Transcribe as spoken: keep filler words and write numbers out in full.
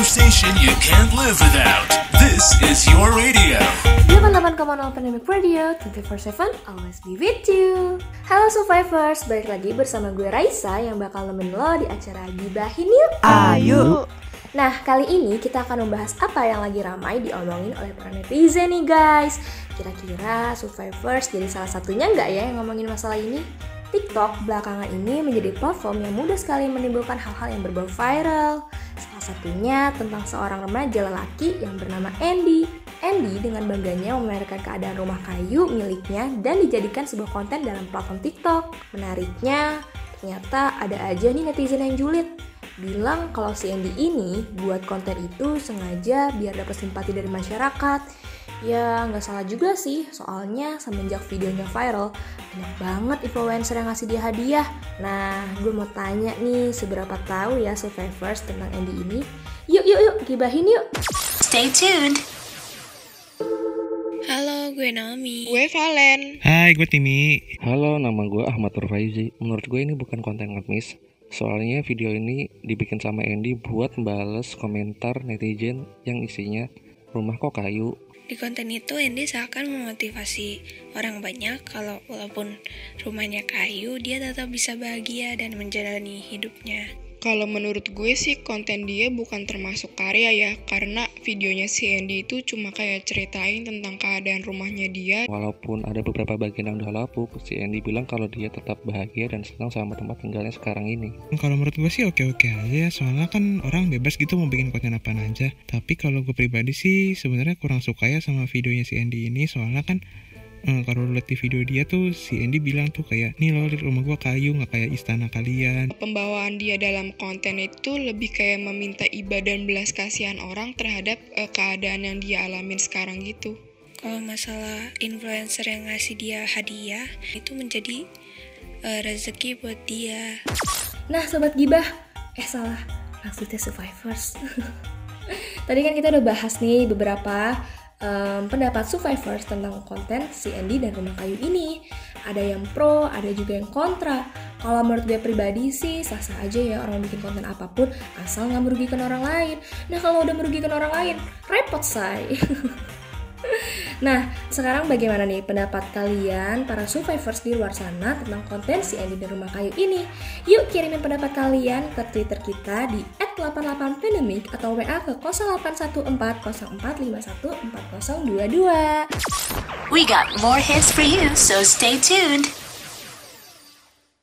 radio station you can't live without. This is your radio. delapan puluh delapan koma nol Pandemic Radio, dua puluh empat tujuh, always be with you. Halo Survivors, balik lagi bersama gue Raisa yang bakal nemenin lo di acara Gibahin Ayo. Nah, kali ini kita akan membahas apa yang lagi ramai diomongin oleh para netizen nih guys. Kira-kira Survivors jadi salah satunya nggak ya yang ngomongin masalah ini? TikTok belakangan ini menjadi platform yang mudah sekali menimbulkan hal-hal yang berbau viral. Salah satunya tentang seorang remaja lelaki yang bernama Andy. Andy dengan bangganya memamerkan keadaan rumah kayu miliknya dan dijadikan sebuah konten dalam platform TikTok. Menariknya, ternyata ada aja nih netizen yang julid. Bilang kalau si Andy ini buat konten itu sengaja biar dapat simpati dari masyarakat. Ya nggak salah juga sih, soalnya semenjak videonya viral banyak banget influencer yang ngasih dia hadiah. Nah, gue mau tanya nih, seberapa tahu ya Survivors tentang Andy ini? Yuk yuk yuk, gibahin yuk. Stay tuned. Halo, gue Naomi. Gue Valen. Hai, gue Timi. Halo, nama gue Ahmadur Raisi. Menurut gue ini bukan konten ngemis. Soalnya video ini dibikin sama Andy buat membales komentar netizen yang isinya rumah kok kayu. Di konten itu Andy seakan memotivasi orang banyak kalau walaupun rumahnya kayu, dia tetap bisa bahagia dan menjalani hidupnya. Kalau menurut gue sih konten dia bukan termasuk karya ya, karena videonya si Andy itu cuma kayak ceritain tentang keadaan rumahnya dia. Walaupun ada beberapa bagian yang udah lapuk, si Andy bilang kalau dia tetap bahagia dan senang sama tempat tinggalnya sekarang ini. Kalau menurut gue sih oke-oke aja, soalnya kan orang bebas gitu mau bikin konten apaan aja. Tapi kalau gue pribadi sih sebenarnya kurang suka ya sama videonya si Andy ini, soalnya kan Hmm, kalau lihat di video dia tuh si Andy bilang tuh kayak, nih lo lihat rumah gue kayu nggak kayak istana kalian. Pembawaan dia dalam konten itu lebih kayak meminta ibadah dan belas kasihan orang terhadap uh, keadaan yang dia alamin sekarang gitu. Kalau masalah influencer yang ngasih dia hadiah itu menjadi uh, rezeki buat dia. Nah sobat gibah, eh salah maksudnya Survivors. Tadi kan kita udah bahas nih beberapa Um, pendapat Survivors tentang konten si Andy dan rumah kayu ini. Ada yang pro, ada juga yang kontra. Kalau menurut gue pribadi sih sah-sah aja ya orang bikin konten apapun asal gak merugikan orang lain. Nah kalau udah merugikan orang lain, repot say. Nah sekarang bagaimana nih pendapat kalian para Survivors di luar sana tentang konten si Andy dan rumah kayu ini? Yuk kirimin pendapat kalian ke Twitter kita di delapan delapan Pandemic atau W A ke nol delapan satu empat nol empat lima satu empat nol dua dua. We got more hits for you, so stay tuned.